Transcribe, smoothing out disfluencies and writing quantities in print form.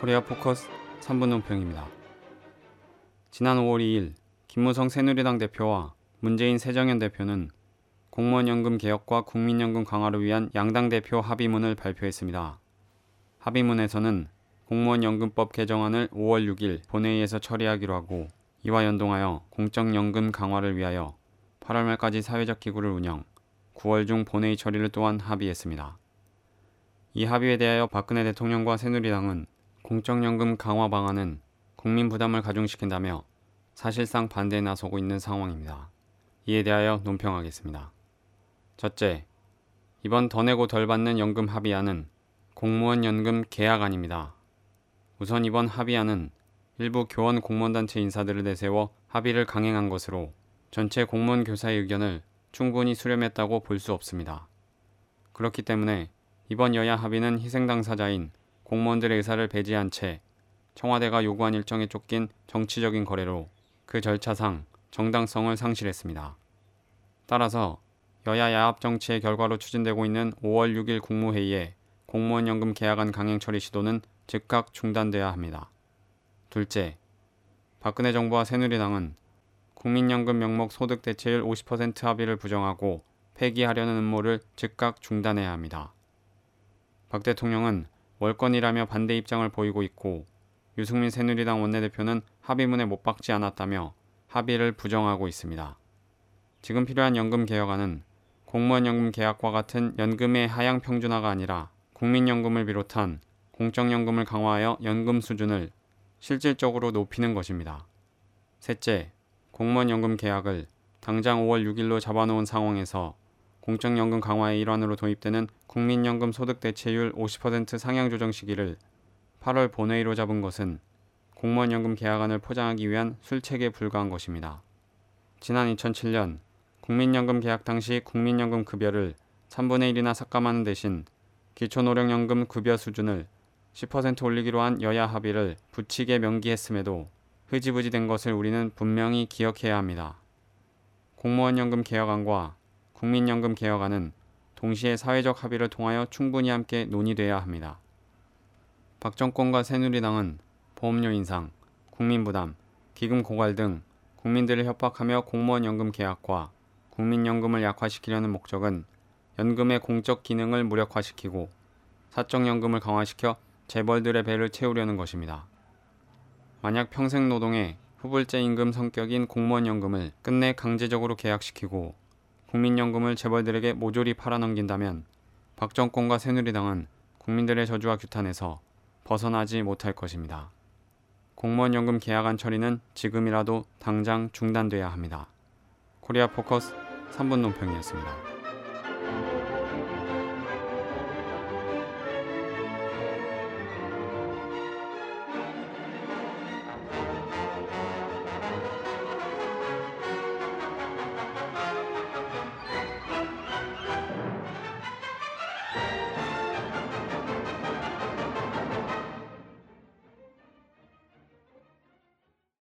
코리아포커스 3분 논평입니다. 지난 5월 2일 김무성 새누리당 대표와 문재인 새정연 대표는 공무원연금 개혁과 국민연금 강화를 위한 양당 대표 합의문을 발표했습니다. 합의문에서는 공무원연금법 개정안을 5월 6일 본회의에서 처리하기로 하고, 이와 연동하여 공적연금 강화를 위하여 8월 말까지 사회적 기구를 운영, 9월 중 본회의 처리를 또한 합의했습니다. 이 합의에 대하여 박근혜 대통령과 새누리당은 공적연금 강화 방안은 국민 부담을 가중시킨다며 사실상 반대에 나서고 있는 상황입니다. 이에 대하여 논평하겠습니다. 첫째, 이번 더 내고 덜 받는 연금 합의안은 공무원 연금 계약안입니다. 우선 이번 합의안은 일부 교원 공무원단체 인사들을 내세워 합의를 강행한 것으로 전체 공무원 교사의 의견을 충분히 수렴했다고 볼 수 없습니다. 그렇기 때문에 이번 여야 합의는 희생당사자인 공무원들의 의사를 배제한 채 청와대가 요구한 일정에 쫓긴 정치적인 거래로 그 절차상 정당성을 상실했습니다. 따라서 여야 야합 정치의 결과로 추진되고 있는 5월 6일 국무회의에 공무원 연금 계약안 강행 처리 시도는 즉각 중단돼야 합니다. 둘째, 박근혜 정부와 새누리당은 국민연금 명목 소득 대체율 50% 합의를 부정하고 폐기하려는 음모를 즉각 중단해야 합니다. 박 대통령은 월권이라며 반대 입장을 보이고 있고, 유승민 새누리당 원내대표는 합의문에 못 박지 않았다며 합의를 부정하고 있습니다. 지금 필요한 연금 개혁안은 공무원 연금 계약과 같은 연금의 하향 평준화가 아니라 국민연금을 비롯한 공적연금을 강화하여 연금 수준을 실질적으로 높이는 것입니다. 셋째, 공무원 연금 계약을 당장 5월 6일로 잡아놓은 상황에서 공적연금 강화의 일환으로 도입되는 국민연금 소득 대체율 50% 상향 조정 시기를 8월 본회의로 잡은 것은 공무원연금 계약안을 포장하기 위한 술책에 불과한 것입니다. 지난 2007년 국민연금 계약 당시 국민연금 급여를 3분의 1이나 삭감하는 대신 기초노령연금 급여 수준을 10% 올리기로 한 여야 합의를 부칙에 명기했음에도 흐지부지 된 것을 우리는 분명히 기억해야 합니다. 공무원연금 개혁안과 국민연금 개혁안은 동시에 사회적 합의를 통하여 충분히 함께 논의돼야 합니다. 박 정권과 새누리당은 보험료 인상, 국민부담, 기금 고갈 등 국민들을 협박하며 공무원연금 계약과 국민연금을 약화시키려는 목적은 연금의 공적 기능을 무력화시키고 사적연금을 강화시켜 재벌들의 배를 채우려는 것입니다. 만약 평생 노동의 후불제 임금 성격인 공무원연금을 끝내 강제적으로 계약시키고 국민연금을 재벌들에게 모조리 팔아넘긴다면 박 정권과 새누리당은 국민들의 저주와 규탄에서 벗어나지 못할 것입니다. 공무원연금 계약안 처리는 지금이라도 당장 중단돼야 합니다. 코리아포커스 3분 논평이었습니다.